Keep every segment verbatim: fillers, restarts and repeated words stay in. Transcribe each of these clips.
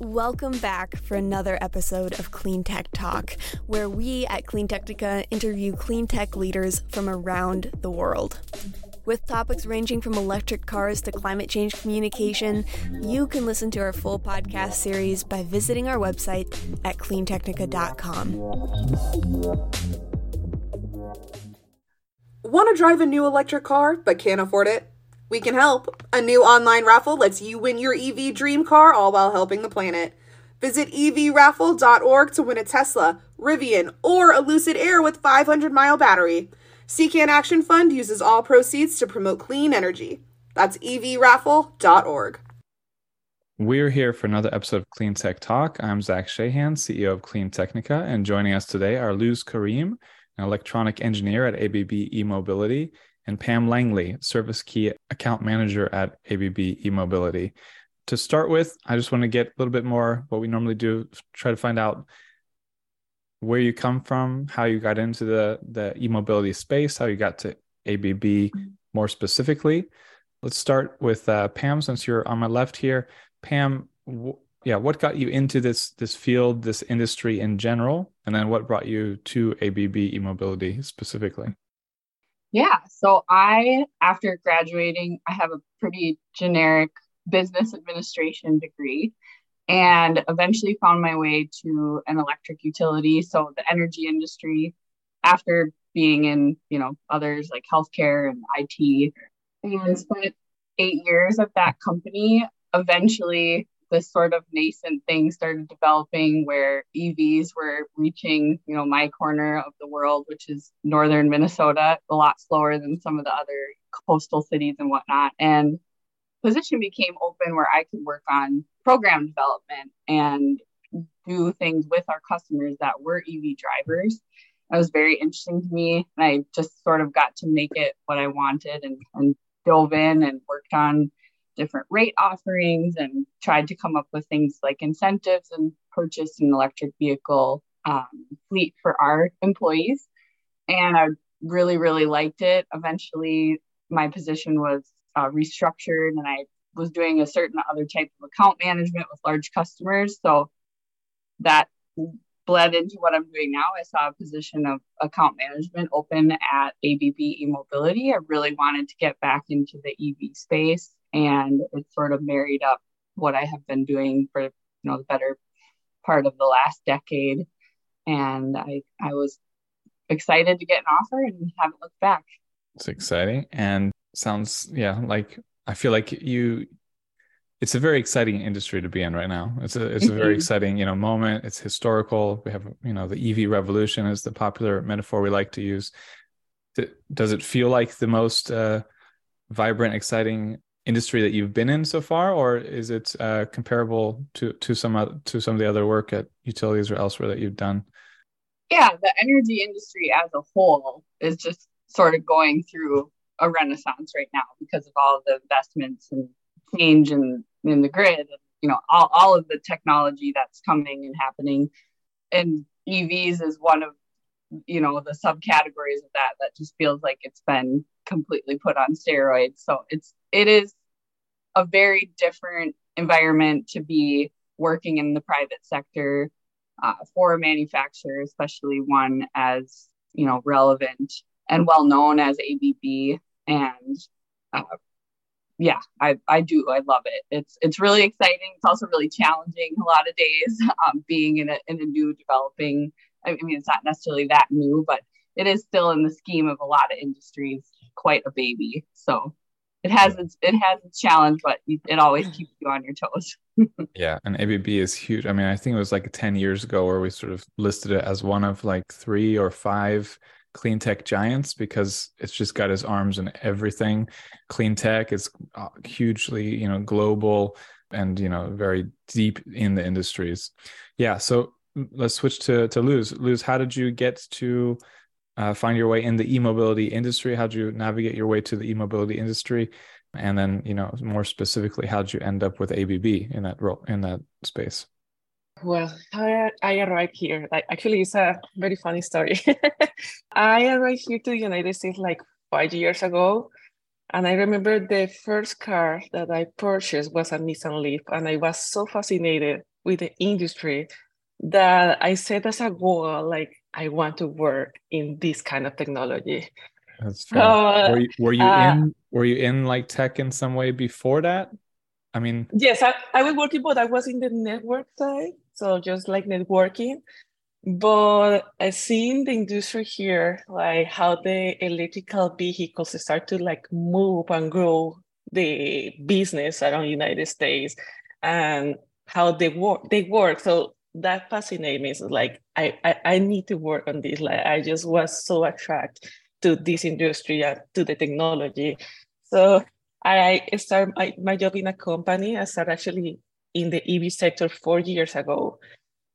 Welcome back for another episode of Clean Tech Talk, where we at CleanTechnica interview clean tech leaders from around the world. With topics ranging from electric cars to climate change communication, you can listen to our full podcast series by visiting our website at clean technica dot com. Want to drive a new electric car but can't afford it? We can help. A new online raffle lets you win your E V dream car, all while helping the planet. Visit e v raffle dot org to win a Tesla, Rivian, or a Lucid Air with five hundred mile battery. C CAN Action Fund uses all proceeds to promote clean energy. That's e v raffle dot org. We're here for another episode of Clean Tech Talk. I'm Zach Shahan, C E O of CleanTechnica, and joining us today are Luz Karime, an electronic engineer at A B B E-Mobility, and Pam Langley, Service Key Account Manager at A B B E-Mobility. To start with, I just want to get a little bit more what we normally do, try to find out where you come from, how you got into the, the e-mobility space, how you got to A B B more specifically. Let's start with uh, Pam, since you're on my left here. Pam, w- yeah, what got you into this this field, this industry in general, and then what brought you to A B B E-Mobility specifically? Yeah, so I, after graduating, I have a pretty generic business administration degree and eventually found my way to an electric utility, so the energy industry, after being in, you know, others like healthcare and I T, and spent eight years at that company. Eventually, this sort of nascent thing started developing where E Vs were reaching, you know, my corner of the world, which is northern Minnesota, a lot slower than some of the other coastal cities and whatnot. And position became open where I could work on program development and do things with our customers that were E V drivers. That was very interesting to me. And I just sort of got to make it what I wanted and, and dove in and worked on different rate offerings and tried to come up with things like incentives and purchased an electric vehicle um, fleet for our employees. And I really, really liked it. Eventually, my position was uh, restructured and I was doing a certain other type of account management with large customers. So that bled into what I'm doing now. I saw a position of account management open at A B B E-Mobility. I really wanted to get back into the E V space. And it sort of married up what I have been doing for, you know, the better part of the last decade. And I, I was excited to get an offer and haven't looked back. It's exciting. And sounds, yeah, like I feel like you, it's a very exciting industry to be in right now. It's a, it's a very exciting, you know, moment. It's historical. We have, you know, the E V revolution is the popular metaphor we like to use. Does it feel like the most uh, vibrant, exciting industry that you've been in so far, or is it uh, comparable to to some other, to some of the other work at utilities or elsewhere that you've done? Yeah, the energy industry as a whole is just sort of going through a renaissance right now because of all the investments and change in, in the grid, and, you know, all, all of the technology that's coming and happening. And E Vs is one of, you know, the subcategories of that that just feels like it's been completely put on steroids. So it's it is a very different environment to be working in the private sector uh, for a manufacturer, especially one as, you know, relevant and well known as A B B. And uh, yeah, I I do I love it. It's it's really exciting. It's also really challenging a lot of days um, being in a in a new developing. I mean, it's not necessarily that new, but it is still in the scheme of a lot of industries quite a baby. So it has its it has its challenge, but it always keeps you on your toes. Yeah, and A B B is huge. I mean, I think it was like ten years ago where we sort of listed it as one of like three or five clean tech giants because it's just got its arms in everything. Clean tech is hugely, you know, global and, you know, very deep in the industries. Yeah, so let's switch to to Luz. Luz, how did you get to uh, find your way in the e-mobility industry? How did you navigate your way to the e-mobility industry? And then, you know, more specifically, how did you end up with A B B in that role, in that space? Well, I, I arrived here. I, actually, it's a very funny story. I arrived here to the United States like five years ago. And I remember the first car that I purchased was a Nissan Leaf. And I was so fascinated with the industry that I set as a goal, like, I want to work in this kind of technology. That's fair. So, were you, were you uh, in were you in like tech in some way before that? I mean, yes, I, I was working, but I was in the network side, so just like networking. But I seen the industry here, like how the electrical vehicles start to like move and grow the business around the United States, and how they work. They work so. That fascinated me. So like, I, I, I need to work on this. Like, I just was so attracted to this industry and to the technology. So I started my, my job in a company. I started actually in the E V sector four years ago.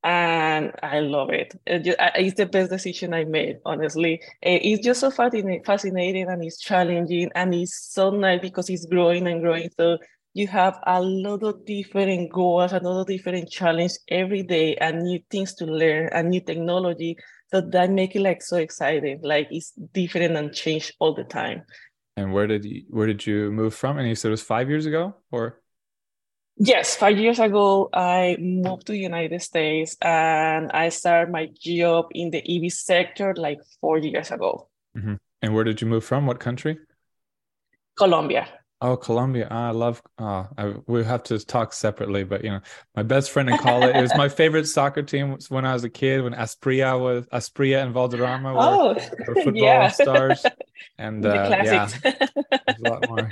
And I love it. It's the best decision I made, honestly. It's just so fascinating, and it's challenging, and it's so nice because it's growing and growing. So you have a lot of different goals, a lot of different challenges every day, and new things to learn and new technology. So that makes it like so exciting. Like, it's different and changed all the time. And where did you, where did you move from? And you said it was five years ago, or? Yes, five years ago, I moved to the United States, and I started my job in the E V sector like four years ago. Mm-hmm. And where did you move from? What country? Colombia. Oh, Colombia. I love, oh, I, we have to talk separately, but you know, my best friend in college, it was my favorite soccer team when I was a kid, when Aspria was, Aspria and Valderrama were, oh, were football yeah. stars. And the uh, classics. Yeah, a lot more.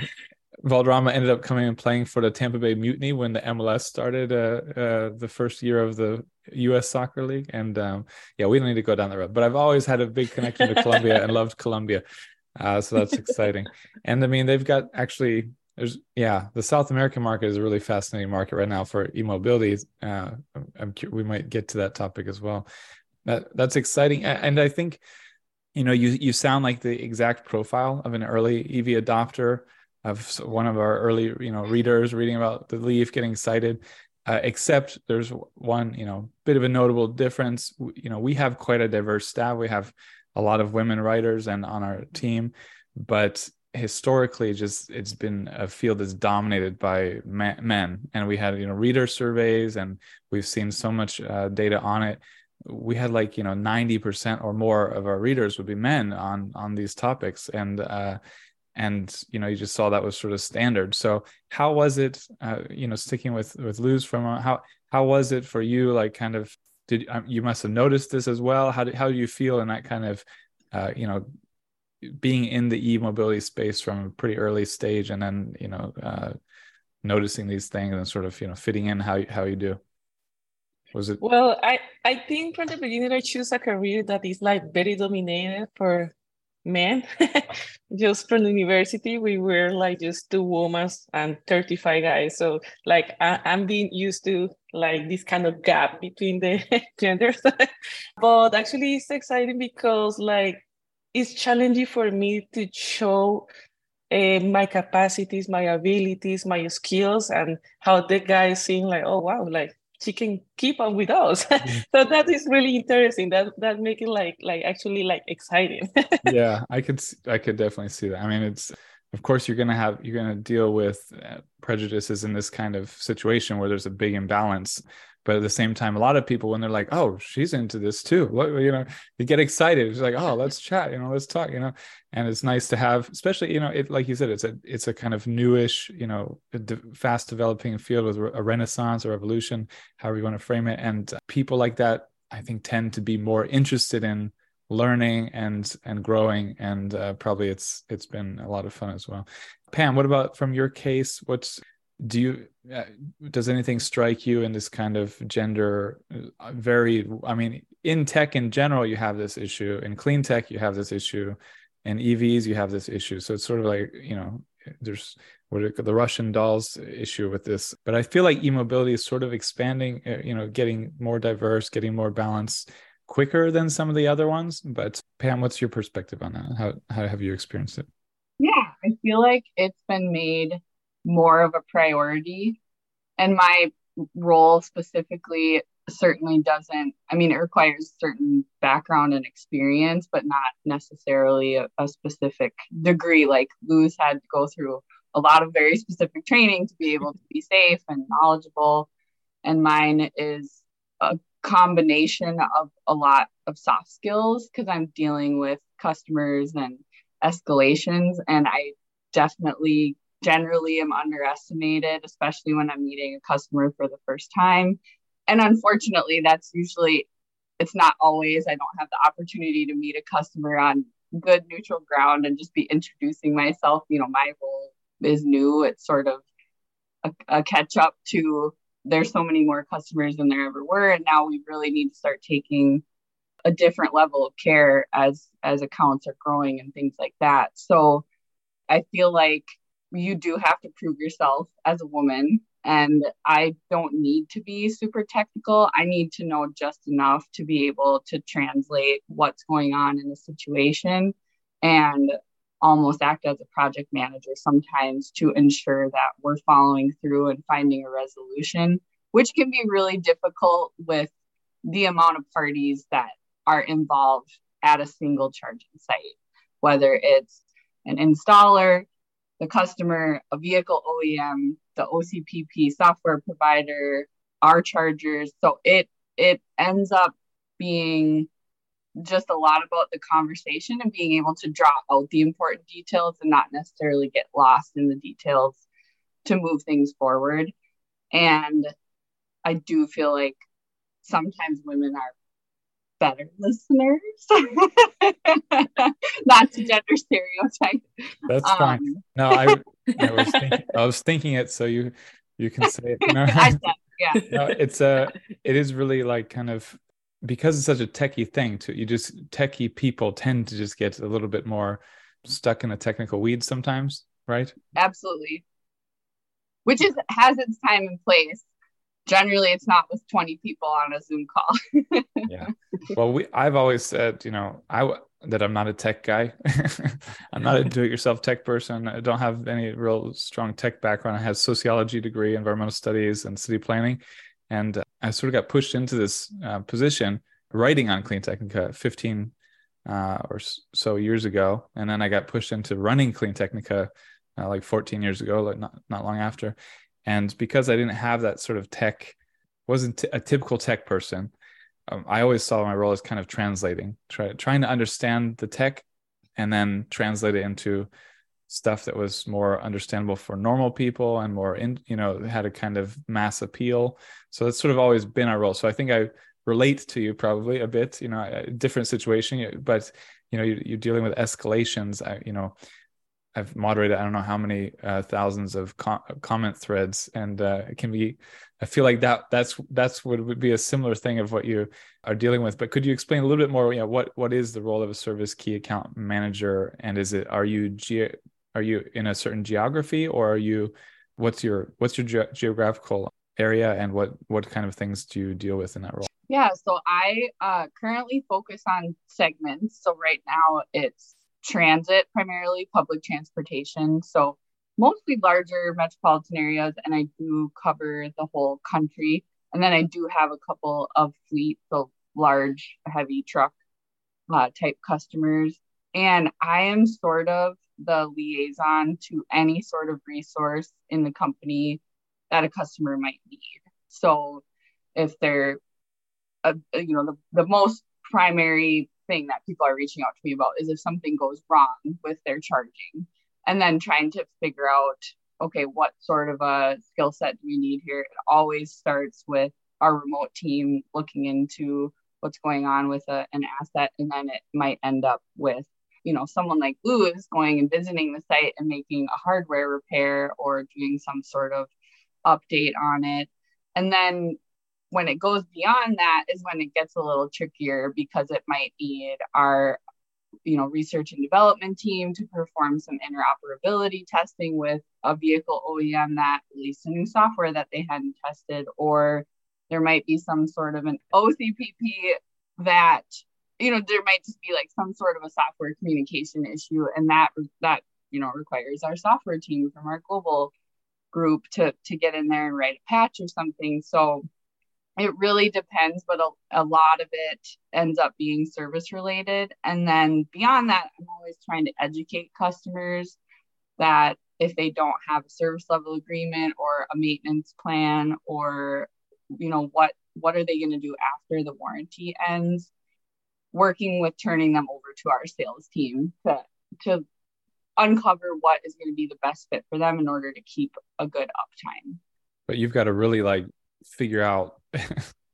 Valderrama ended up coming and playing for the Tampa Bay Mutiny when the M L S started uh, uh, the first year of the U S Soccer League. And um, yeah, we don't need to go down that road, but I've always had a big connection to Colombia and loved Colombia. Uh, so that's exciting. And I mean, they've got actually, there's, yeah, the South American market is a really fascinating market right now for e-mobility. Uh, I'm, we might get to that topic as well. That, that's exciting. And I think, you know, you, you sound like the exact profile of an early E V adopter, of one of our early, you know, readers reading about the Leaf, getting excited, uh, except there's one, you know, bit of a notable difference. You know, we have quite a diverse staff. We have a lot of women writers and on our team, but historically just it's been a field that's dominated by men. And we had, you know, reader surveys, and we've seen so much uh, data on it. We had like, you know, ninety percent or more of our readers would be men on, on these topics. And, uh, and, you know, you just saw that was sort of standard. So how was it, uh, you know, sticking with, with Luz from uh, how, how was it for you? Like, kind of, Did, you must have noticed this as well. How do, how do you feel in that kind of, uh, you know, being in the e-mobility space from a pretty early stage, and then, you know, uh, noticing these things and sort of, you know, fitting in how, how you do? Was it? Well, I, I think from the beginning, I choose a career that is like very dominated for men. Just from the university, we were like just two women and thirty-five guys. So like I, I'm being used to like this kind of gap between the genders. But actually it's exciting because like it's challenging for me to show uh, my capacities, my abilities, my skills, and how the guys seem like, oh wow, like she can keep on with us. So that is really interesting. That that makes it like like actually like exciting. Yeah, I could I could definitely see that. I mean, it's, of course, you're going to have, you're going to deal with prejudices in this kind of situation where there's a big imbalance. But at the same time, a lot of people, when they're like, oh, she's into this too, what, you know, they get excited. It's like, oh, let's chat, you know, let's talk, you know, and it's nice to have, especially, you know, it, like you said, it's a, it's a kind of newish, you know, fast developing field with a renaissance or revolution, however you want to frame it. And people like that, I think, tend to be more interested in learning and and growing, and uh, probably it's it's been a lot of fun as well. Pam, what about from your case? What's do you uh, does anything strike you in this kind of gender varied? I mean, in tech in general, you have this issue. In clean tech, you have this issue. In E Vs, you have this issue. So it's sort of like, you know, there's what it, the Russian dolls issue with this. But I feel like e-mobility is sort of expanding, you know, getting more diverse, getting more balanced quicker than some of the other ones. But Pam, what's your perspective on that? How how have you experienced it? Yeah, I feel like it's been made more of a priority. And my role specifically certainly doesn't, I mean, it requires certain background and experience, but not necessarily a, a specific degree. Like Luz had to go through a lot of very specific training to be able to be safe and knowledgeable and mine is a combination of a lot of soft skills because I'm dealing with customers and escalations, and I definitely generally am underestimated, especially when I'm meeting a customer for the first time. And unfortunately, that's usually, it's not always, I don't have the opportunity to meet a customer on good neutral ground and just be introducing myself. You know, my role is new. It's sort of a, a catch up to, there's so many more customers than there ever were. And now we really need to start taking a different level of care as, as accounts are growing and things like that. So I feel like you do have to prove yourself as a woman. And I don't need to be super technical. I need to know just enough to be able to translate what's going on in the situation and almost act as a project manager sometimes to ensure that we're following through and finding a resolution, which can be really difficult with the amount of parties that are involved at a single charging site, whether it's an installer, the customer, a vehicle O E M, the O C P P software provider, our chargers. So it it ends up being just a lot about the conversation and being able to draw out the important details and not necessarily get lost in the details to move things forward. And I do feel like sometimes women are better listeners, not to gender stereotype. That's fine. Um, no, I, I was thinking, I was thinking it, so you you can say it. No, I said, yeah. No, it's a it is really like kind of because it's such a techie thing. To you, just techie people tend to just get a little bit more stuck in the technical weeds sometimes, right? Absolutely. Which is has its time and place. Generally, it's not with twenty people on a Zoom call. Yeah. Well, we, I've always said, you know, I, that I'm not a tech guy. I'm not a do-it-yourself tech person. I don't have any real strong tech background. I have a sociology degree, environmental studies, and city planning. And I sort of got pushed into this uh, position writing on CleanTechnica fifteen uh, or so years ago. And then I got pushed into running CleanTechnica uh, like fourteen years ago, like not, not long after. And because I didn't have that sort of tech, wasn't t- a typical tech person, um, I always saw my role as kind of translating, try, trying to understand the tech and then translate it into stuff that was more understandable for normal people and more, in, you know, had a kind of mass appeal. So that's sort of always been our role. So I think I relate to you probably a bit, you know, a different situation, but, you know, you're, you're dealing with escalations, I, you know, I've moderated, I don't know how many uh, thousands of com- comment threads, and uh, it can be, I feel like that that's, that's what would be a similar thing of what you are dealing with. But could you explain a little bit more, you know, what, what is the role of a service key account manager? And is it, are you, ge- are you in a certain geography, or are you, what's your, what's your ge- geographical area, and what, what kind of things do you deal with in that role? Yeah. So I uh, currently focus on segments. So right now it's transit, primarily public transportation, so mostly larger metropolitan areas, and I do cover the whole country. And then I do have a couple of fleet, so large heavy truck uh, type customers, and I am sort of the liaison to any sort of resource in the company that a customer might need. So if they're uh, you know, the, the most primary thing that people are reaching out to me about is if something goes wrong with their charging, and then trying to figure out, okay, what sort of a skill set do we need here? It always starts with our remote team looking into what's going on with a, an asset, and then it might end up with, you know, someone like Luz going and visiting the site and making a hardware repair or doing some sort of update on it. And then when it goes beyond that is when it gets a little trickier, because it might need our, you know, research and development team to perform some interoperability testing with a vehicle O E M that released a new software that they hadn't tested, or there might be some sort of an O C P P that, you know, there might just be like some sort of a software communication issue, and that that you know requires our software team from our global group to to get in there and write a patch or something. So it really depends, but a, a lot of it ends up being service related. And then beyond that, I'm always trying to educate customers that if they don't have a service level agreement or a maintenance plan or you know, what what are they going to do after the warranty ends, working with turning them over to our sales team to to uncover what is going to be the best fit for them in order to keep a good uptime. But you've got to really like figure out,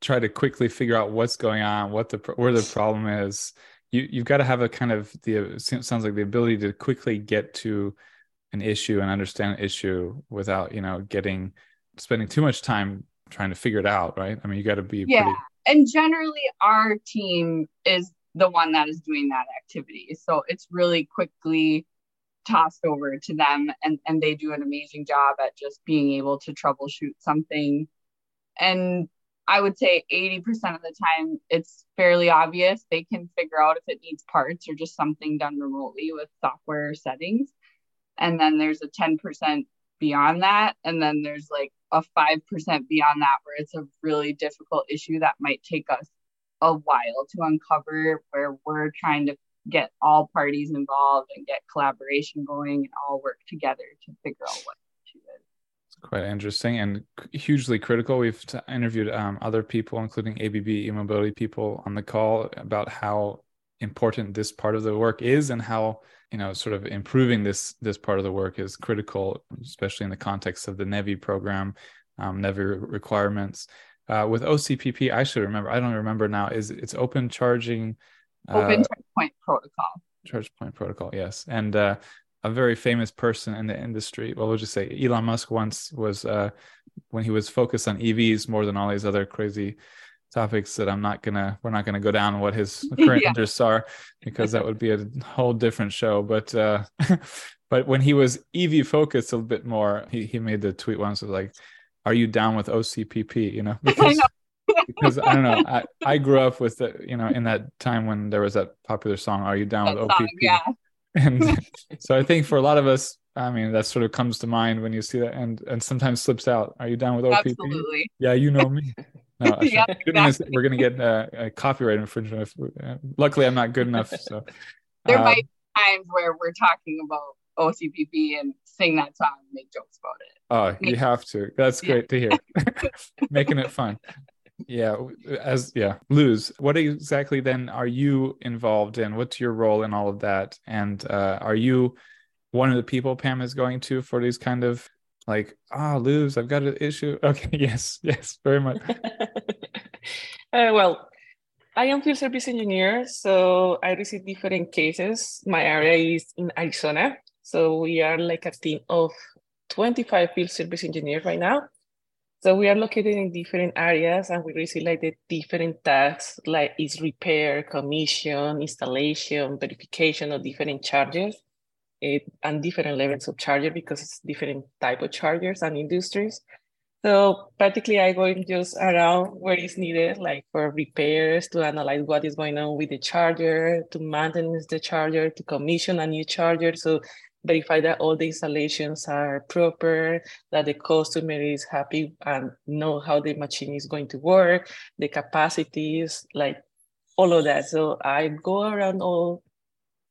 try to quickly figure out what's going on, what the where the problem is. You, you've got to have a kind of the sounds like the ability to quickly get to an issue and understand an issue without, you know, getting spending too much time trying to figure it out, right? I mean, you got to be yeah. Pretty... And generally, our team is the one that is doing that activity, so it's really quickly tossed over to them, and and they do an amazing job at just being able to troubleshoot something. And I would say eighty percent of the time, it's fairly obvious. They can figure out if it needs parts or just something done remotely with software settings. And then there's a ten percent beyond that. And then there's like a five percent beyond that where it's a really difficult issue that might take us a while to uncover, where we're trying to get all parties involved and get collaboration going and all work together to figure out what the issue is. Quite interesting and hugely critical. We've interviewed um, other people, including A B B E-Mobility people on the call, about how important this part of the work is and how, you know, sort of improving this this part of the work is critical, especially in the context of the NEVI program, um, NEVI requirements. Uh, with O C P P, I should remember, I don't remember now, is it's open charging. Uh, open charge point protocol. Charge point protocol, yes. And uh a very famous person in the industry, well, we'll just say Elon Musk once was, uh, when he was focused on E Vs more than all these other crazy topics that I'm not going to, we're not going to go down what his current yeah. interests are, because that would be a whole different show. But, uh, but when he was E V focused a little bit more, he, he made the tweet once was like, are you down with O C P P? You know, because, because I don't know, I, I grew up with the, you know, in that time when there was that popular song, are you down that with song, O P P? Yeah. And so I think for a lot of us, I mean, that sort of comes to mind when you see that, and and sometimes slips out. Are you down with O P P? Absolutely. Yeah, you know me. No, yeah, exactly. We're going to get uh, a copyright infringement. If we, uh, luckily, I'm not good enough. So there uh, might be times where we're talking about O C P P and sing that song and make jokes about it. Oh, Make- you have to. That's great to hear. Making it fun. Yeah. As yeah. Luz, what exactly then are you involved in? What's your role in all of that? And uh, are you one of the people Pam is going to for these kind of like, ah, oh, Luz, I've got an issue. Okay. Yes. Yes. Very much. uh, well, I am field service engineer. So I receive different cases. My area is in Arizona. So we are like a team of twenty-five field service engineers right now. So we are located in different areas and we receive like the different tasks, like is repair, commission, installation, verification of different chargers it, and different levels of charger, because it's different type of chargers and industries. So practically I go just around where it's needed, like for repairs, to analyze what is going on with the charger, to maintain the charger, to commission a new charger. So verify that all the installations are proper, that the customer is happy and know how the machine is going to work, the capacities, like all of that. So I go around all,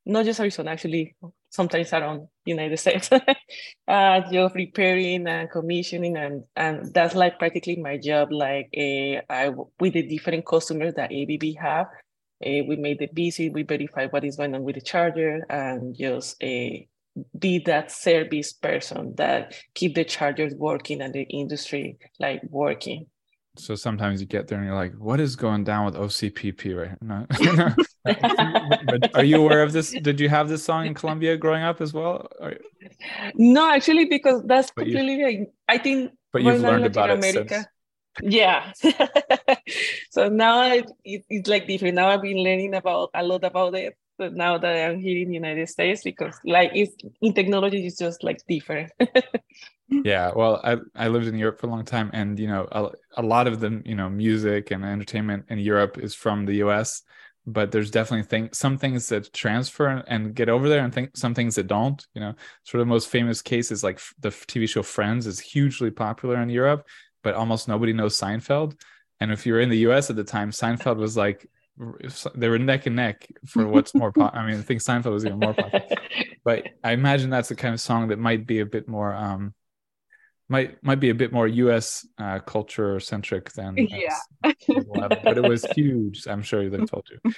not just Arizona, actually, sometimes around United States, uh, just repairing and commissioning. And, and that's like practically my job, like uh, I with the different customers that A B B have. Uh, we made the visit, we verify what is going on with the charger, and just a uh, be that service person that keep the chargers working and the industry like working. So sometimes you get there and you're like, what is going down with O C P P right now? But are you aware of this? Did you have this song in Colombia growing up as well? Or... No, actually, because that's but completely, you, I think. But you've learned about it since. Yeah. So now I, it, it's like different. Now I've been learning about a lot about it. But now that I'm here in the United States, because like it's, in technology, it's just like different. Yeah, well, I, I lived in Europe for a long time, and you know, a, a lot of the you know music and entertainment in Europe is from the U S, but there's definitely things, some things that transfer and, and get over there, and think, some things that don't. You know, sort of the most famous case is like the T V show Friends is hugely popular in Europe, but almost nobody knows Seinfeld. And if you were in the U S at the time, Seinfeld was like. They were neck and neck for what's more pop. I mean, I think Seinfeld was even more popular. But I imagine that's the kind of song that might be a bit more um might might be a bit more U S uh, culture centric than yeah. have, but it was huge. I'm sure they told you.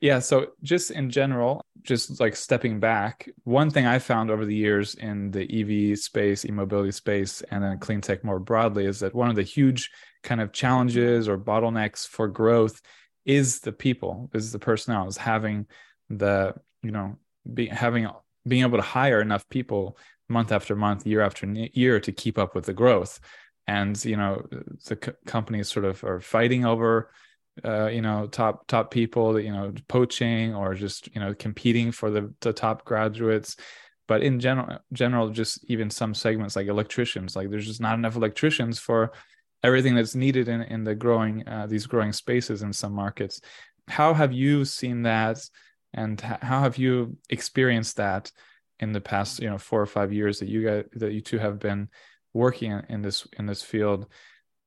Yeah. So just in general, just like stepping back, one thing I found over the years in the E V space, e-mobility space, and then clean tech more broadly is that one of the huge kind of challenges or bottlenecks for growth is the people, is the personnel, is having the, you know, be, having being able to hire enough people month after month, year after year to keep up with the growth. And, you know, the co- companies sort of are fighting over, uh, you know, top, top people, you know, poaching or just, you know, competing for the, the top graduates. But in general, general, just even some segments like electricians, like there's just not enough electricians for everything that's needed in, in the growing, uh, these growing spaces in some markets. How have you seen that? And how have you experienced that in the past, you know, four or five years that you guys, that you two have been working in, in this, in this field?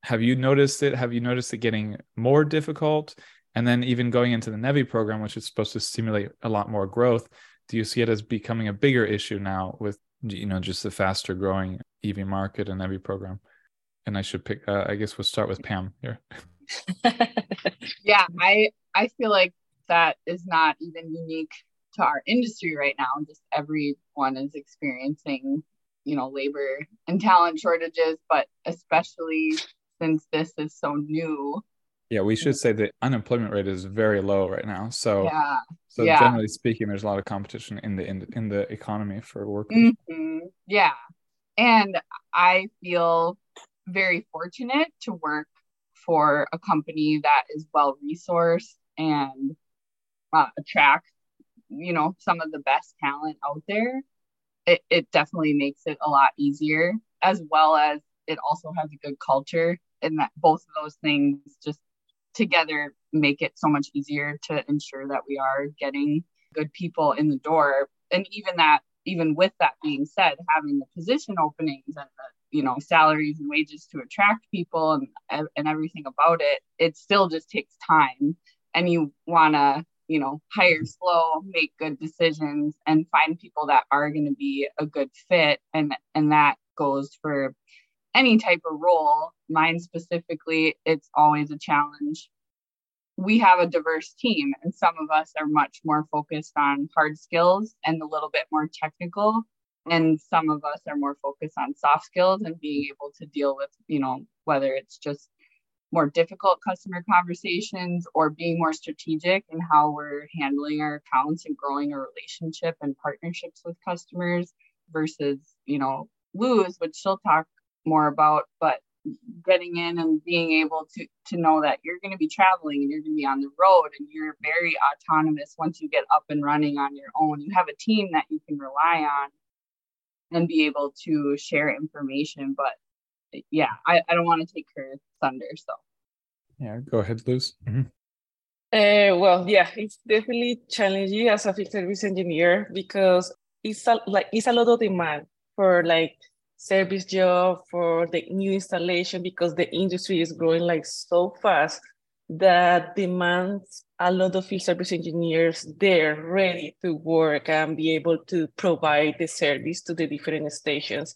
Have you noticed it? Have you noticed it getting more difficult? And then even going into the NEVI program, which is supposed to stimulate a lot more growth, do you see it as becoming a bigger issue now with, you know, just the faster growing E V market and NEVI program? And I should pick, uh, I guess we'll start with Pam here. Yeah, I, I feel like that is not even unique to our industry right now. Just everyone is experiencing, you know, labor and talent shortages, but especially since this is so new. Yeah, we should say the unemployment rate is very low right now. So, yeah. so yeah. generally speaking, there's a lot of competition in the in the, in the economy for workers. Mm-hmm. Yeah, and I feel very fortunate to work for a company that is well resourced and uh, attracts, you know, some of the best talent out there. It it definitely makes it a lot easier, as well as it also has a good culture, and that both of those things just together make it so much easier to ensure that we are getting good people in the door. And even that, even with that being said, having the position openings and the, you know, salaries and wages to attract people and and everything about it, it still just takes time. And you want to, you know, hire slow, make good decisions, and find people that are going to be a good fit. And and that goes for any type of role. Mine specifically, it's always a challenge. We have a diverse team, and some of us are much more focused on hard skills and a little bit more technical. And some of us are more focused on soft skills and being able to deal with, you know, whether it's just more difficult customer conversations or being more strategic in how we're handling our accounts and growing our relationship and partnerships with customers versus, you know, Luz, which she'll talk more about, but getting in and being able to to know that you're going to be traveling and you're going to be on the road and you're very autonomous once you get up and running on your own. You have a team that you can rely on and be able to share information, but yeah, I, I don't want to take her thunder. So, yeah, go ahead, Luz. Mm-hmm. Uh, well, yeah, it's definitely challenging as a field service engineer because it's a, like it's a lot of demand for like service job, for the new installation, because the industry is growing like so fast that demands a lot of field service engineers there ready to work and be able to provide the service to the different stations.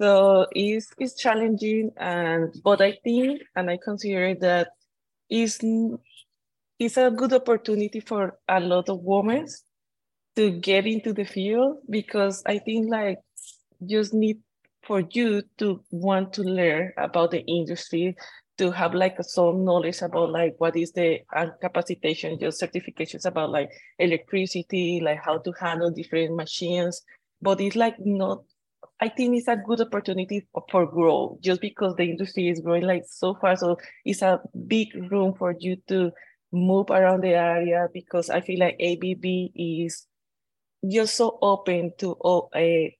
So it's, it's challenging, and but I think, and I consider that it's, it's a good opportunity for a lot of women to get into the field, because I think like just need for you to want to learn about the industry, to have like some knowledge about like what is the capacitation, just certifications about like electricity, like how to handle different machines, but it's like not, I think it's a good opportunity for growth just because the industry is growing like so fast. So it's a big room for you to move around the area, because I feel like A B B is just so open to uh,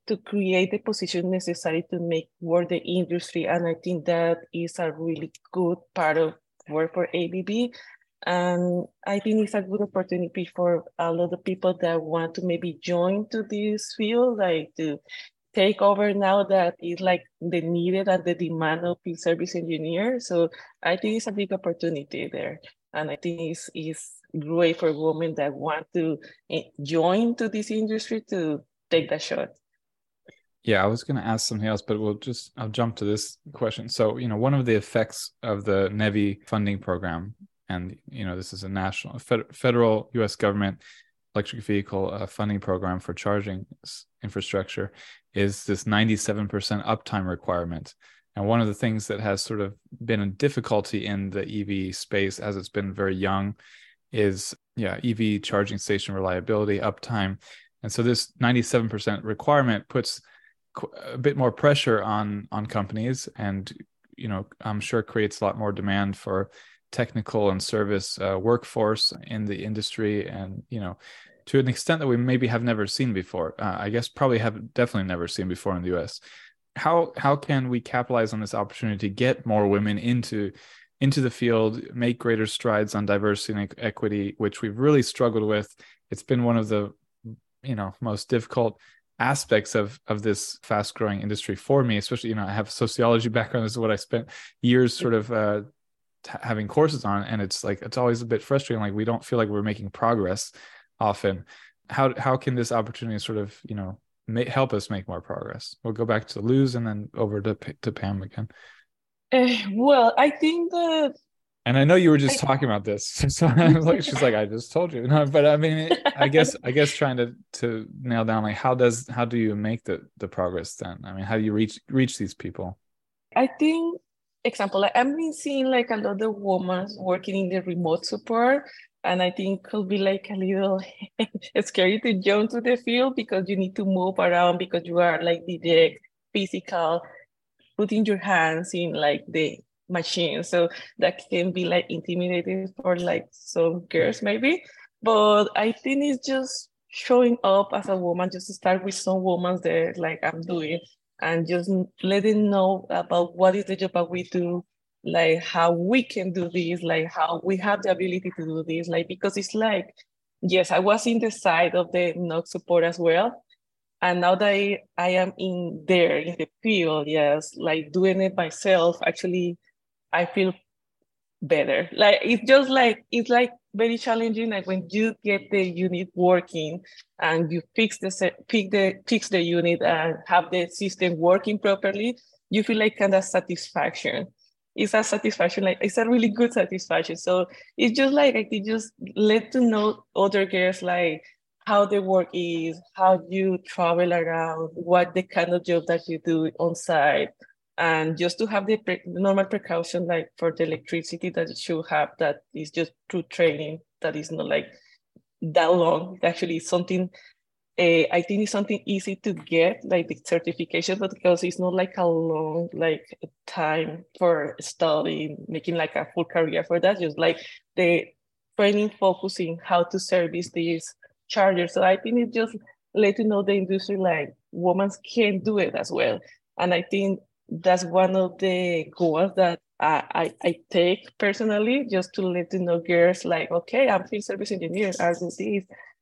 to create the position necessary to make work the industry. And I think that is a really good part of work for A B B. And I think it's a good opportunity for a lot of people that want to maybe join to this field, like to take over now that is like the needed and the demand of field service engineer. So I think it's a big opportunity there. And I think it's, it's great for women that want to join to this industry to take that shot. Yeah, I was going to ask something else, but we'll just, I'll jump to this question. So, you know, one of the effects of the NEVI funding program, and, you know, this is a national, fed, federal U S government electric vehicle uh, funding program for charging infrastructure, is this ninety-seven percent uptime requirement. And one of the things that has sort of been a difficulty in the E V space as it's been very young is, yeah, E V charging station reliability, uptime. And so this ninety-seven percent requirement puts a bit more pressure on on companies, and you know I'm sure creates a lot more demand for technical and service uh, workforce in the industry, and you know to an extent that we maybe have never seen before. Uh, I guess probably have definitely never seen before in the U S. How how can we capitalize on this opportunity to get more women into into the field, make greater strides on diversity and equity, which we've really struggled with? It's been one of the you know most difficult aspects of of this fast growing industry for me, especially, you know, I have a sociology background. This is what I spent years sort of uh, t- having courses on. And it's like, it's always a bit frustrating. Like we don't feel like we're making progress often. How, how can this opportunity sort of, you know, ma- help us make more progress? We'll go back to Luz and then over to, to Pam again. Uh, well, I think that, and I know you were just I, talking about this. So I was like, she's like, I just told you. No, but I mean, it, I guess, I guess trying to, to nail down, like, how does, how do you make the, the progress then? I mean, how do you reach, reach these people? I think, example, like, I've been seeing like a lot of women working in the remote support. And I think it could be like a little scary to jump to the field because you need to move around because you are like direct, physical, putting your hands in like the machine, so that can be like intimidating for like some girls maybe, but I think it's just showing up as a woman, just to start with some women that like I'm doing, and just let them know about what is the job that we do, like how we can do this, like how we have the ability to do this, like because it's like, yes, I was in the side of the N O C support as well, and now that I, I am in there in the field, yes, like doing it myself, actually I feel better. Like it's just like, it's like very challenging. Like when you get the unit working and you fix the fix the fix the unit and have the system working properly, you feel like kind of satisfaction. It's a satisfaction. Like it's a really good satisfaction. So it's just like I can just let to know other girls like how the work is, how you travel around, what the kind of job that you do on site. And just to have the pre- normal precaution, like for the electricity that you should have, that is just through training, that is not like that long. It actually is something, uh, I think it's something easy to get, like the certification, but because it's not like a long like time for studying, making like a full career for that, just like the training focusing how to service these chargers. So I think it's just letting know the industry, like women can do it as well. And I think that's one of the goals that I, I, I take personally, just to let you know girls like, okay, I'm field service engineer, I do this.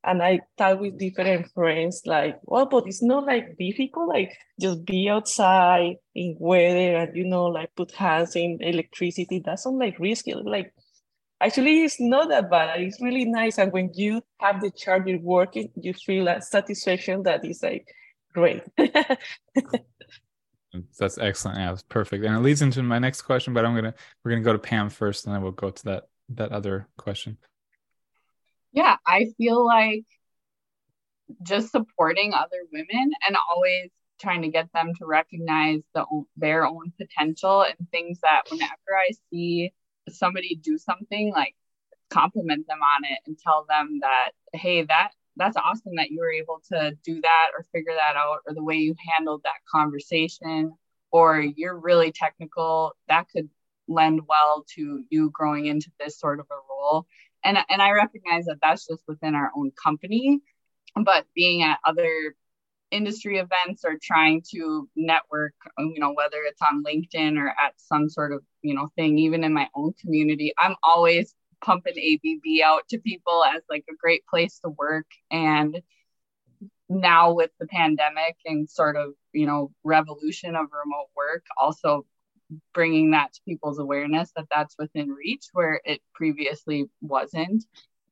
And I talk with different friends like, well, but it's not like difficult, like just be outside in weather and, you know, like put hands in electricity. That's not like risky. Like actually it's not that bad. It's really nice. And when you have the charger working, you feel a satisfaction that is like great. That's excellent. Yeah, that's perfect. And it leads into my next question, but I'm gonna we're gonna go to Pam first, and then we'll go to that that other question. Yeah, I feel like just supporting other women and always trying to get them to recognize the their own potential and things that whenever I see somebody do something, like compliment them on it and tell them that, hey, that that's awesome that you were able to do that or figure that out, or the way you handled that conversation, or you're really technical, that could lend well to you growing into this sort of a role. And, and I recognize that that's just within our own company, but being at other industry events or trying to network, you know, whether it's on LinkedIn or at some sort of, you know, thing, even in my own community, I'm always pumping A B B out to people as like a great place to work. And now with the pandemic and sort of, you know, revolution of remote work, also bringing that to people's awareness that that's within reach where it previously wasn't.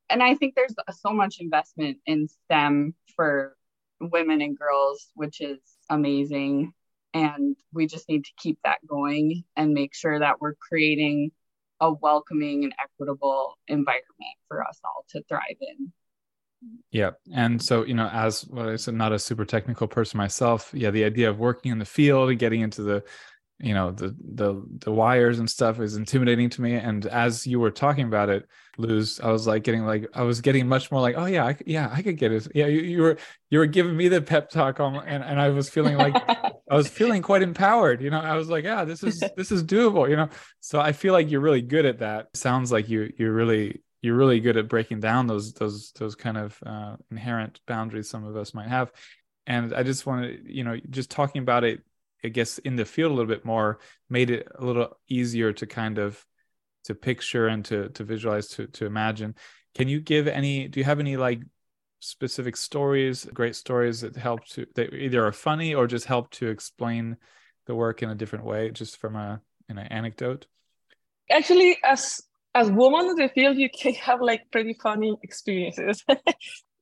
And I think there's so much investment in STEM for women and girls, which is amazing. And we just need to keep that going and make sure that we're creating a welcoming and equitable environment for us all to thrive in. Yeah. And so, you know, as well, I said, not a super technical person myself. Yeah. The idea of working in the field and getting into the, you know, the, the, the wires and stuff is intimidating to me. And as you were talking about it, Luz, I was like getting like, I was getting much more like, oh yeah, I, yeah, I could get it. Yeah. You, you were, you were giving me the pep talk on, and, and I was feeling like, I was feeling quite empowered. You know, I was like, yeah, this is, this is doable, you know? So I feel like you're really good at that. Sounds like you, you're really, you're really good at breaking down those, those, those kind of uh, inherent boundaries some of us might have. And I just wanted, you know, just talking about it, I guess, in the field a little bit more, made it a little easier to kind of to picture and to to visualize, to to imagine. Can you give any, do you have any like specific stories, great stories that help to, that either are funny or just help to explain the work in a different way, just from a, an anecdote? Actually, as as women in the field, you can have like pretty funny experiences.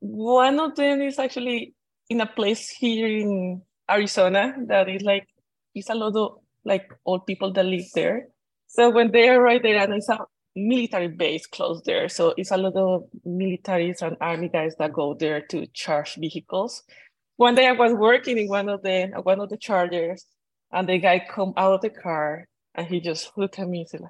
One of them is actually in a place here in Arizona that is like, it's a lot of like old people that live there. So when they are right there, and it's a military base close there. So it's a lot of militaries and army guys that go there to charge vehicles. One day I was working in one of the, one of the chargers, and the guy come out of the car and he just looked at me and said,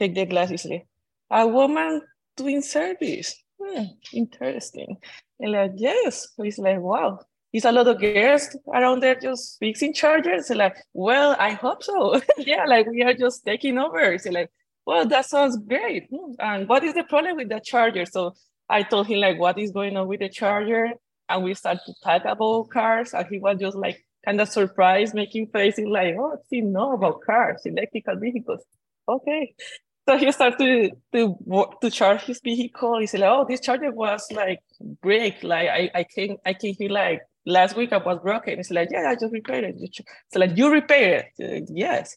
take the glasses, like, a woman doing service. Hmm, interesting. And like, yes. So it's like, wow. It's a lot of girls around there just fixing chargers. They're like, well, I hope so. Yeah, like we are just taking over. So like, well, that sounds great. And what is the problem with the charger? So I told him like, what is going on with the charger? And we started to talk about cars. And he was just like, kind of surprised, making faces like, oh, he know about cars, electrical vehicles. Okay. So he started to, to to charge his vehicle. He said, like, oh, this charger was like break. Like I, I came, I came here like, last week I was broken. It's like, yeah, I just repaired it. It's like, you repaired it? Uh, yes.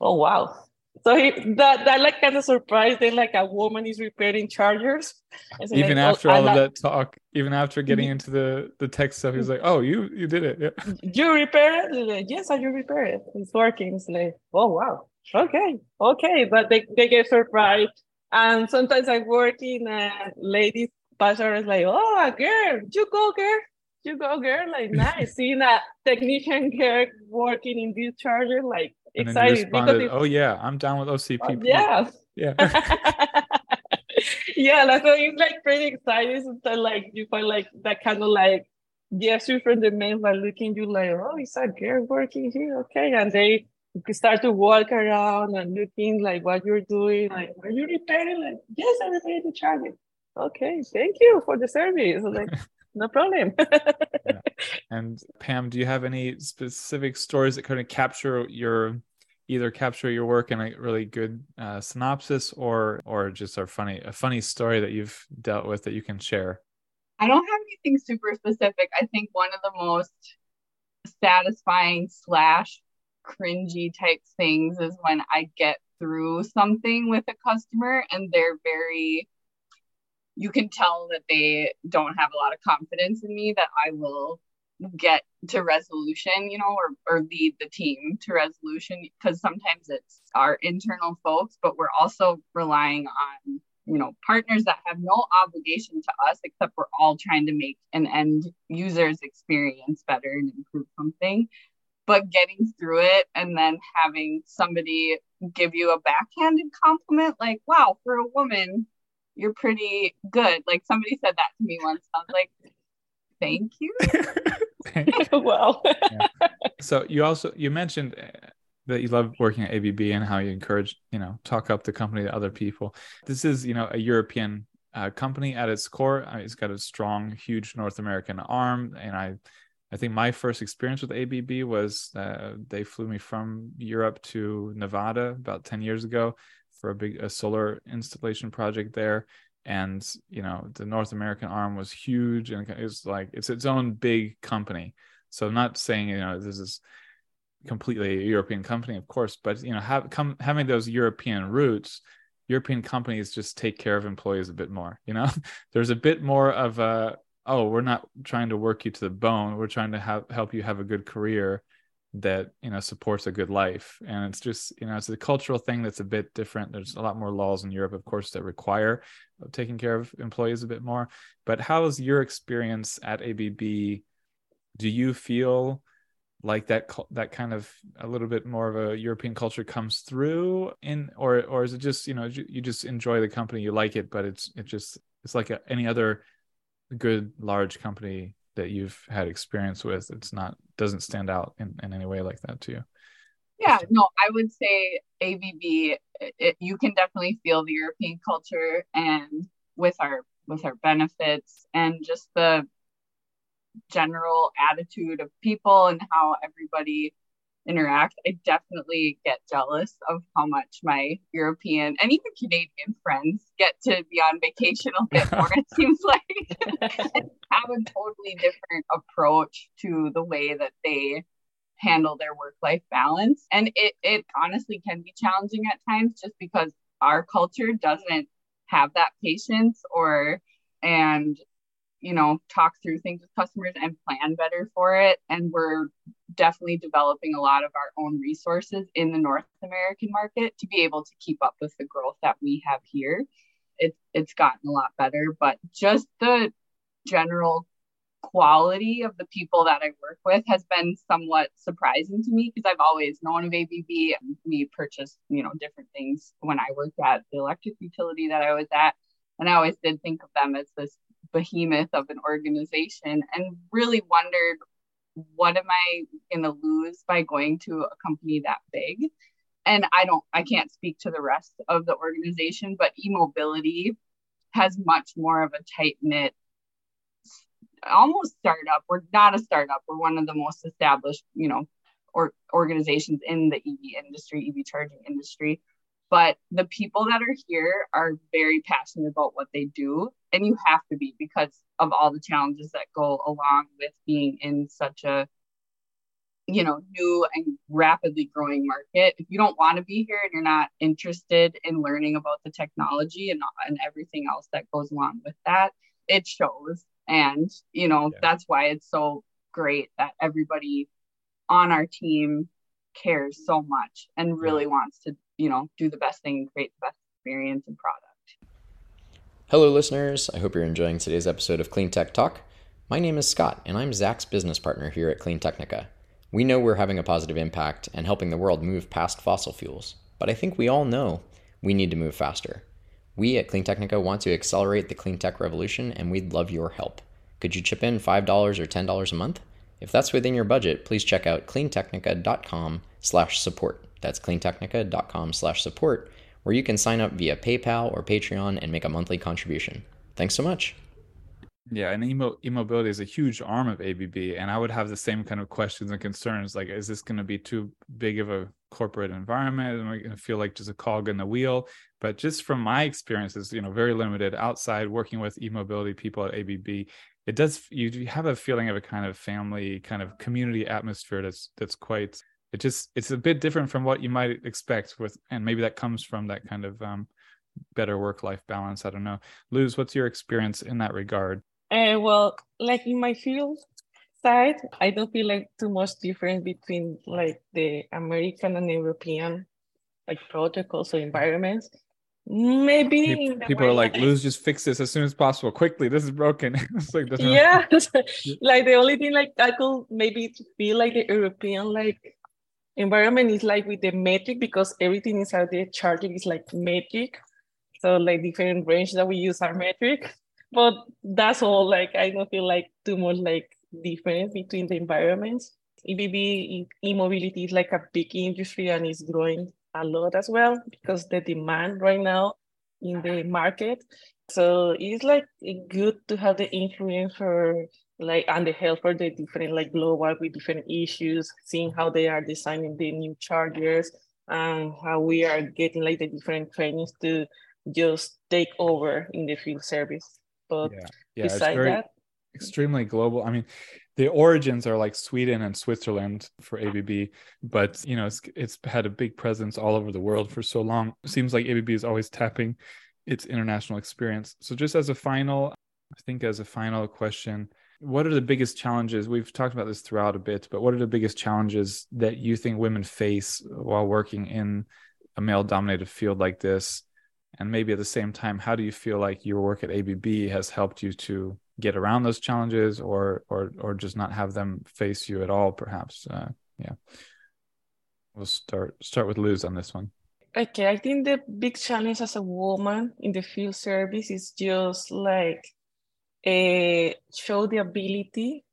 Oh, wow. So he, that, that like kind of surprised that like a woman is repairing chargers. It's even like, after oh, all I of like, that talk, even after getting yeah. into the, the tech stuff, he's like, oh, you you did it. Yeah. You repaired it? Like, yes, I you repaired it. It's working. It's like, oh, wow. Okay. Okay. But they, they get surprised. And sometimes I work in a lady's pastor is like, oh, a girl, you go, girl. You go, girl, like, nice. Seeing a technician girl working in this charger, like, and excited. Responded, because oh, yeah, I'm down with O C P P. Oh, yeah. Yeah. Yeah, like, so it's, like, pretty exciting. So, like, you find, like, that kind of, like, gesture from the men, like, looking you, like, oh, it's a girl working here, okay. And they start to walk around and looking, like, what you're doing. Like, are you repairing? Like, yes, I'm repairing the charger. Okay, thank you for the service. Like, no problem. Yeah. And Pam, do you have any specific stories that kind of capture your, either capture your work in a really good uh, synopsis, or or just are funny, a funny story that you've dealt with that you can share? I don't have anything super specific. I think one of the most satisfying slash cringy type things is when I get through something with a customer and they're very, you can tell that they don't have a lot of confidence in me that I will get to resolution, you know, or, or lead the team to resolution, because sometimes it's our internal folks, but we're also relying on, you know, partners that have no obligation to us, except we're all trying to make an end user's experience better and improve something. But getting through it and then having somebody give you a backhanded compliment, like, wow, for a woman, you're pretty good. Like somebody said that to me once. I was like, thank you. Wow. Yeah. So you also, you mentioned that you love working at A B B and how you encourage, you know, talk up the company to other people. This is, you know, a European uh, company at its core. I mean, it's got a strong, huge North American arm. And I, I think my first experience with A B B was uh, they flew me from Europe to Nevada about ten years ago for a big a solar installation project there. And, you know, the North American arm was huge, and it's like, it's its own big company. So I'm not saying, you know, this is completely a European company, of course, but, you know, have, come, having those European roots, European companies just take care of employees a bit more, you know. There's a bit more of a, oh, we're not trying to work you to the bone. We're trying to have, help you have a good career that, you know, supports a good life. And it's just, you know, it's a cultural thing that's a bit different. There's a lot more laws in Europe, of course, that require taking care of employees a bit more. But how is your experience at A B B? Do you feel like that that kind of a little bit more of a European culture comes through in, or or is it just, you know, you just enjoy the company, you like it, but it's it just it's like a, any other good large company that you've had experience with? It's not, doesn't stand out in, in any way like that to you? Yeah, no, I would say A B B, it, you can definitely feel the European culture, and with our, with our benefits and just the general attitude of people and how everybody interacts. I definitely get jealous of how much my European and even Canadian friends get to be on vacation a bit more, it seems like. And have a totally different approach to the way that they handle their work-life balance. And it it honestly can be challenging at times, just because our culture doesn't have that patience or, and you know, talk through things with customers and plan better for it. And we're definitely developing a lot of our own resources in the North American market to be able to keep up with the growth that we have here. It, it's gotten a lot better, but just the general quality of the people that I work with has been somewhat surprising to me, because I've always known of A B B. We purchased, you know, different things when I worked at the electric utility that I was at. And I always did think of them as this behemoth of an organization, and really wondered, what am I going to lose by going to a company that big? And I don't, I can't speak to the rest of the organization, but e-mobility has much more of a tight-knit, almost startup. We're not a startup. We're one of the most established, you know, or organizations in the E V industry, E V charging industry. But the people that are here are very passionate about what they do. And you have to be, because of all the challenges that go along with being in such a, you know, new and rapidly growing market. If you don't want to be here and you're not interested in learning about the technology and, and everything else that goes along with that, it shows. And, you know, yeah. That's why it's so great that everybody on our team cares so much and really wants to, you know, do the best thing and create the best experience and product. Hello, listeners. I hope you're enjoying today's episode of Clean Tech Talk. My name is Scott, and I'm Zach's business partner here at CleanTechnica. We know we're having a positive impact and helping the world move past fossil fuels, but I think we all know we need to move faster. We at CleanTechnica want to accelerate the clean tech revolution, and we'd love your help. Could you chip in five dollars or ten dollars a month? If that's within your budget, please check out cleantechnica.com slash support. That's cleantechnica.com slash support, where you can sign up via PayPal or Patreon and make a monthly contribution. Thanks so much. Yeah, and e-mobility is a huge arm of A B B, and I would have the same kind of questions and concerns. Like, is this going to be too big of a corporate environment? Am I going to feel like just a cog in the wheel? But just from my experiences, you know, very limited outside working with e-mobility people at A B B, it does, you have a feeling of a kind of family, kind of community atmosphere that's that's quite... It just, it's a bit different from what you might expect with, and maybe that comes from that kind of um, better work-life balance. I don't know. Luz, what's your experience in that regard? Uh, well, like in my field side, I don't feel like too much difference between like the American and European like protocols or environments. Maybe people, people are like, Luz, just fix this as soon as possible, quickly, this is broken. It's like, yeah, like the only thing like I could maybe feel like the European like environment is like with the metric, because everything inside the charging is like metric. So like different range that we use are metric, but that's all. Like, I don't feel like too much like difference between the environments. E B B, e-mobility is like a big industry and it's growing a lot as well, because the demand right now in the market. So it's like good to have the influence for like and the help for the different like global with different issues, seeing how they are designing the new chargers and how we are getting like the different trainings to just take over in the field service. But yeah, yeah, besides that, extremely global. I mean, the origins are like Sweden and Switzerland for A B B, but you know, it's it's had a big presence all over the world for so long. It seems like A B B is always tapping its international experience. So just as a final I think as a final question, what are the biggest challenges? We've talked about this throughout a bit, but what are the biggest challenges that you think women face while working in a male-dominated field like this? And maybe at the same time, how do you feel like your work at A B B has helped you to get around those challenges, or or or just not have them face you at all, perhaps? Uh, yeah. We'll start start with Luz on this one. Okay, I think the big challenge as a woman in the field service is just like uh, show the ability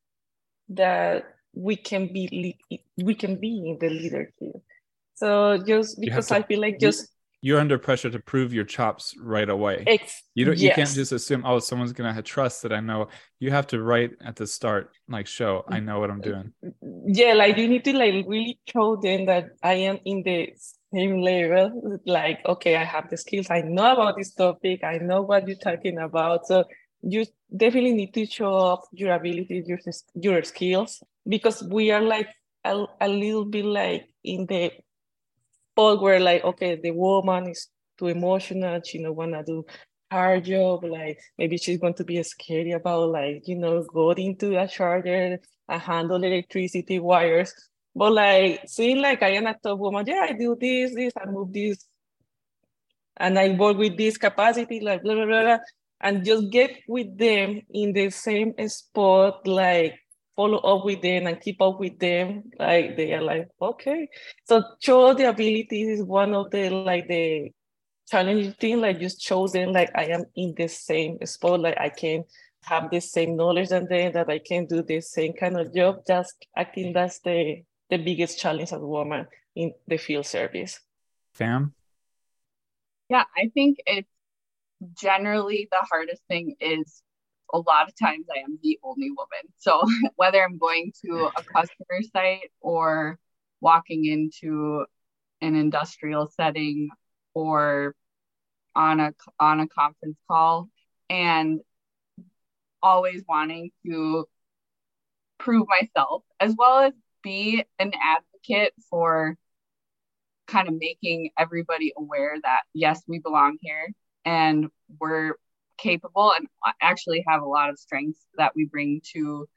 that we can be le- we can be in the leadership. So just because to, I feel like just you're under pressure to prove your chops right away. Ex- you don't yes. you can't just assume, oh, someone's gonna have trust that I know. You have to right at the start, like show I know what I'm doing. Yeah, like you need to like really show them that I am in the same level, like, okay, I have the skills, I know about this topic, I know what you're talking about. So you definitely need to show up your abilities, your, your skills, because we are like a, a little bit like in the part where like, okay, the woman is too emotional, she don't want to do her job, like maybe she's going to be scared about like, you know, going into a charger and handle electricity wires. But like seeing like I am a top woman, yeah, I do this, this, I move this, and I work with this capacity, like blah, blah, blah, blah, and just get with them in the same spot, like follow up with them and keep up with them. Like they are like, okay. So show the abilities is one of the, like the challenging thing, like just show them like I am in the same spot, like I can have the same knowledge and then that I can do the same kind of job. That's, I think that's the, the biggest challenge as a woman in the field service. Pam? Yeah, I think it's generally the hardest thing is a lot of times I am the only woman. So whether I'm going to a customer site or walking into an industrial setting or on a, on a conference call, and always wanting to prove myself as well as be an advocate for kind of making everybody aware that yes, we belong here and we're capable and actually have a lot of strengths that we bring to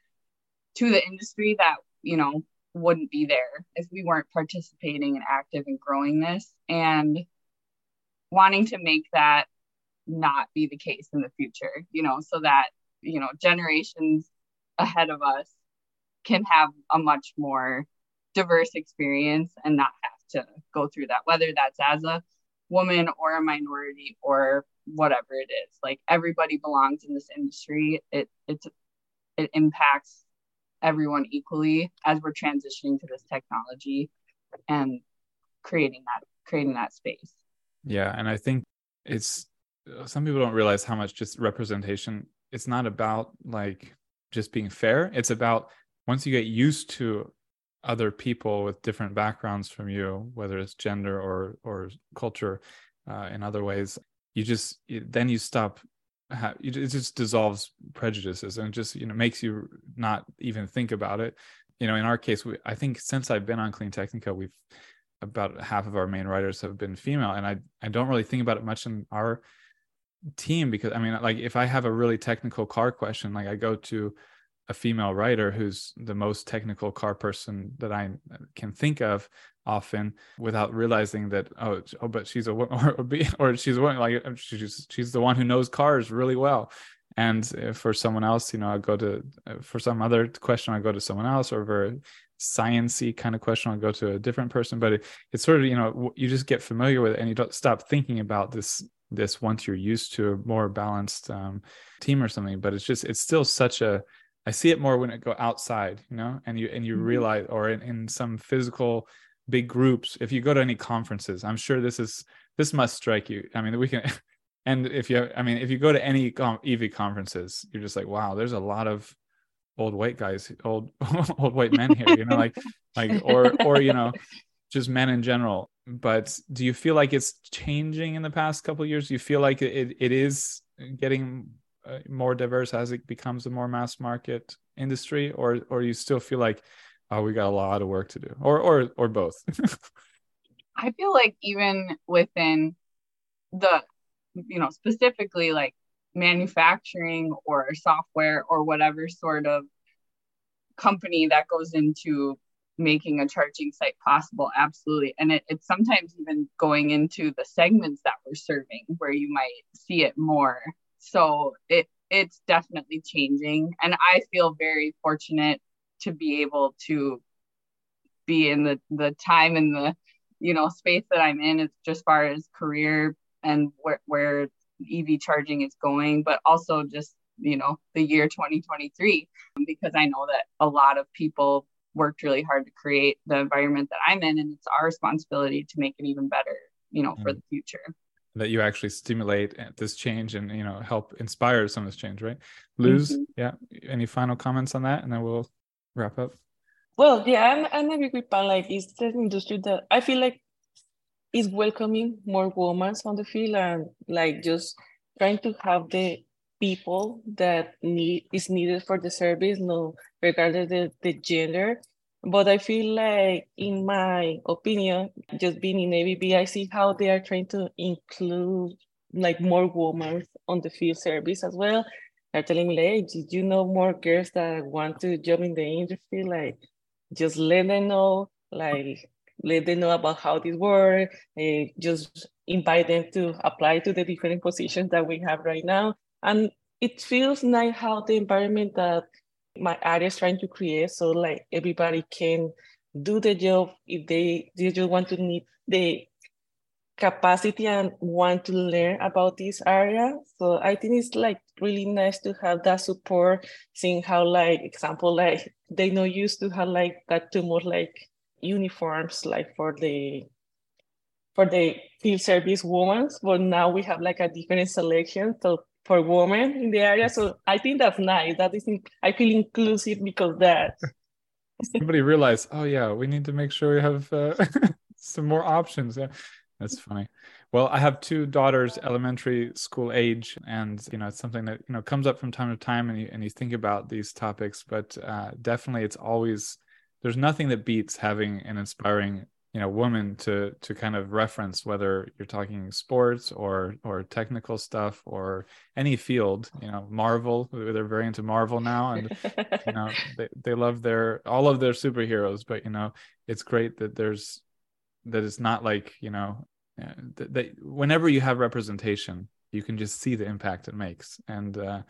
to the industry that, you know, wouldn't be there if we weren't participating and active in growing this, and wanting to make that not be the case in the future, you know, so that, you know, generations ahead of us can have a much more diverse experience and not have to go through that, whether that's as a woman or a minority or whatever it is. Like everybody belongs in this industry. It it's, it impacts everyone equally as we're transitioning to this technology and creating that creating that space. Yeah, and I think it's some people don't realize how much just representation. It's not about like just being fair. It's about once you get used to other people with different backgrounds from you, whether it's gender or or culture, uh, in other ways, you just then you stop. It just dissolves prejudices and just, you know, makes you not even think about it. You know, in our case, we, I think since I've been on CleanTechnica, we've about half of our main writers have been female, and I I don't really think about it much in our team, because I mean, like if I have a really technical car question, like I go to a female writer who's the most technical car person that I can think of, often without realizing that oh, oh but she's a or or, be, or she's one like she's she's the one who knows cars really well, and for someone else, you know, I go to for some other question I go to someone else, or for a science-y kind of question I'll go to a different person. But it, it's sort of, you know, you just get familiar with it and you don't stop thinking about this this once you're used to a more balanced um, team or something. But it's just it's still such a I see it more when it go outside, you know, and you and you mm-hmm. realize, or in, in some physical big groups. If you go to any conferences, I'm sure this is this must strike you. I mean, we can, and if you, I mean, if you go to any E V conferences, you're just like, wow, there's a lot of old white guys, old old white men here, you know, like like or or you know, just men in general. But do you feel like it's changing in the past couple of years? Do you feel like it it is getting more diverse as it becomes a more mass market industry, or or you still feel like, oh, we got a lot of work to do, or or or both? I feel like even within the, you know, specifically like manufacturing or software or whatever sort of company that goes into making a charging site possible. Absolutely. And it, it's sometimes even going into the segments that we're serving where you might see it more. So it it's definitely changing. And I feel very fortunate to be able to be in the, the time and the, you know, space that I'm in, as just far as career and where, where E V charging is going, but also just, you know, the year twenty twenty-three, because I know that a lot of people worked really hard to create the environment that I'm in, and it's our responsibility to make it even better, you know, mm-hmm. for the future. That you actually stimulate this change and, you know, help inspire some of this change, right? Luz, mm-hmm. yeah, any final comments on that? And then we'll wrap up. Well, yeah, I'm, I'm agree with Pam. Like, it's an industry that I feel like is welcoming more women on the field, and like just trying to have the people that need is needed for the service, no, regardless of the, the gender. But I feel like, in my opinion, just being in A B B, I see how they are trying to include like more women on the field service as well. They're telling me, like, hey, did you know more girls that want to job in the industry? Like, just let them know, like, let them know about how this works. Uh, just invite them to apply to the different positions that we have right now. And it feels nice how the environment that my area is trying to create, so like everybody can do the job if they, they just want to need the capacity and want to learn about this area. So I think it's like really nice to have that support, seeing how, like, example, like they not used to have like that too much like uniforms like for the for the field service women, but now we have like a different selection. So for women in the area. So I think that's nice. That is, I feel inclusive because that. Somebody realized, oh yeah, we need to make sure we have uh, some more options. Yeah. That's funny. Well, I have two daughters, elementary school age, and you know, it's something that, you know, comes up from time to time, and you, and you think about these topics, but uh, definitely it's always, there's nothing that beats having an inspiring, you know, woman to, to kind of reference, whether you're talking sports or, or technical stuff or any field, you know, Marvel, they're very into Marvel now, and, you know, they, they love their, all of their superheroes, but, you know, it's great that there's, that it's not like, you know, that, that whenever you have representation, you can just see the impact it makes. And, uh,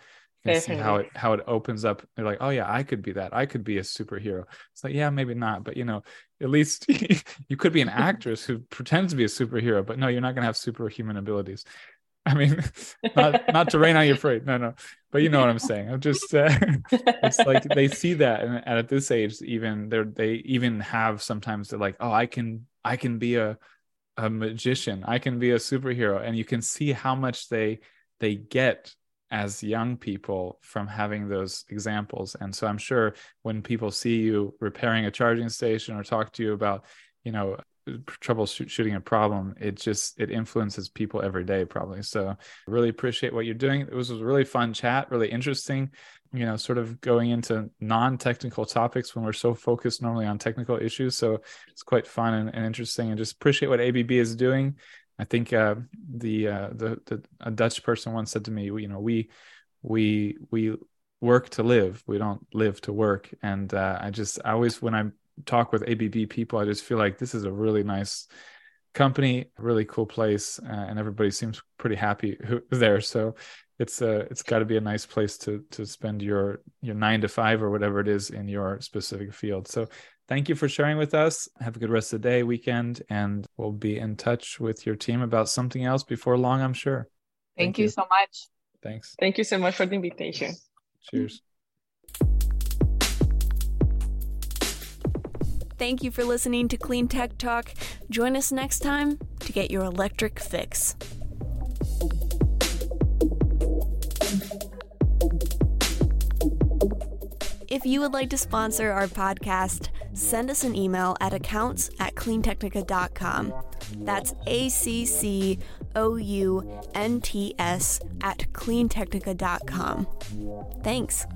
you can see how it, how it opens up. They're like, oh yeah, I could be that. I could be a superhero. It's like, yeah, maybe not, but you know, at least you could be an actress who pretends to be a superhero, but no, you're not going to have superhuman abilities. I mean, not, not to rain on your parade. No, no. But you know what I'm saying? I'm just, uh, it's like they see that. And at this age, even they're, they even have, sometimes they're like, oh, I can, I can be a, a magician. I can be a superhero. And you can see how much they, they get as young people from having those examples. And so I'm sure when people see you repairing a charging station or talk to you about, you know, troubleshooting a problem, it just, it influences people every day probably. So really appreciate what you're doing. It was a really fun chat, really interesting, you know, sort of going into non-technical topics when we're so focused normally on technical issues. So it's quite fun and, and interesting, and just appreciate what A B B is doing. I think uh, the, uh, the the a Dutch person once said to me, you know, we we we work to live, we don't live to work. And uh, I just I always, when I talk with A B B people, I just feel like this is a really nice company, a really cool place, uh, and everybody seems pretty happy who, there. So it's uh, it's got to be a nice place to to spend your your nine to five or whatever it is in your specific field. So. Thank you for sharing with us. Have a good rest of the day, weekend, and we'll be in touch with your team about something else before long, I'm sure. Thank, Thank you so much. Thanks. Thank you so much for the invitation. Cheers. Thank you for listening to Clean Tech Talk. Join us next time to get your electric fix. If you would like to sponsor our podcast, send us an email at accounts at cleantechnica dot com. That's A C C O U N T S at cleantechnica dot com. Thanks.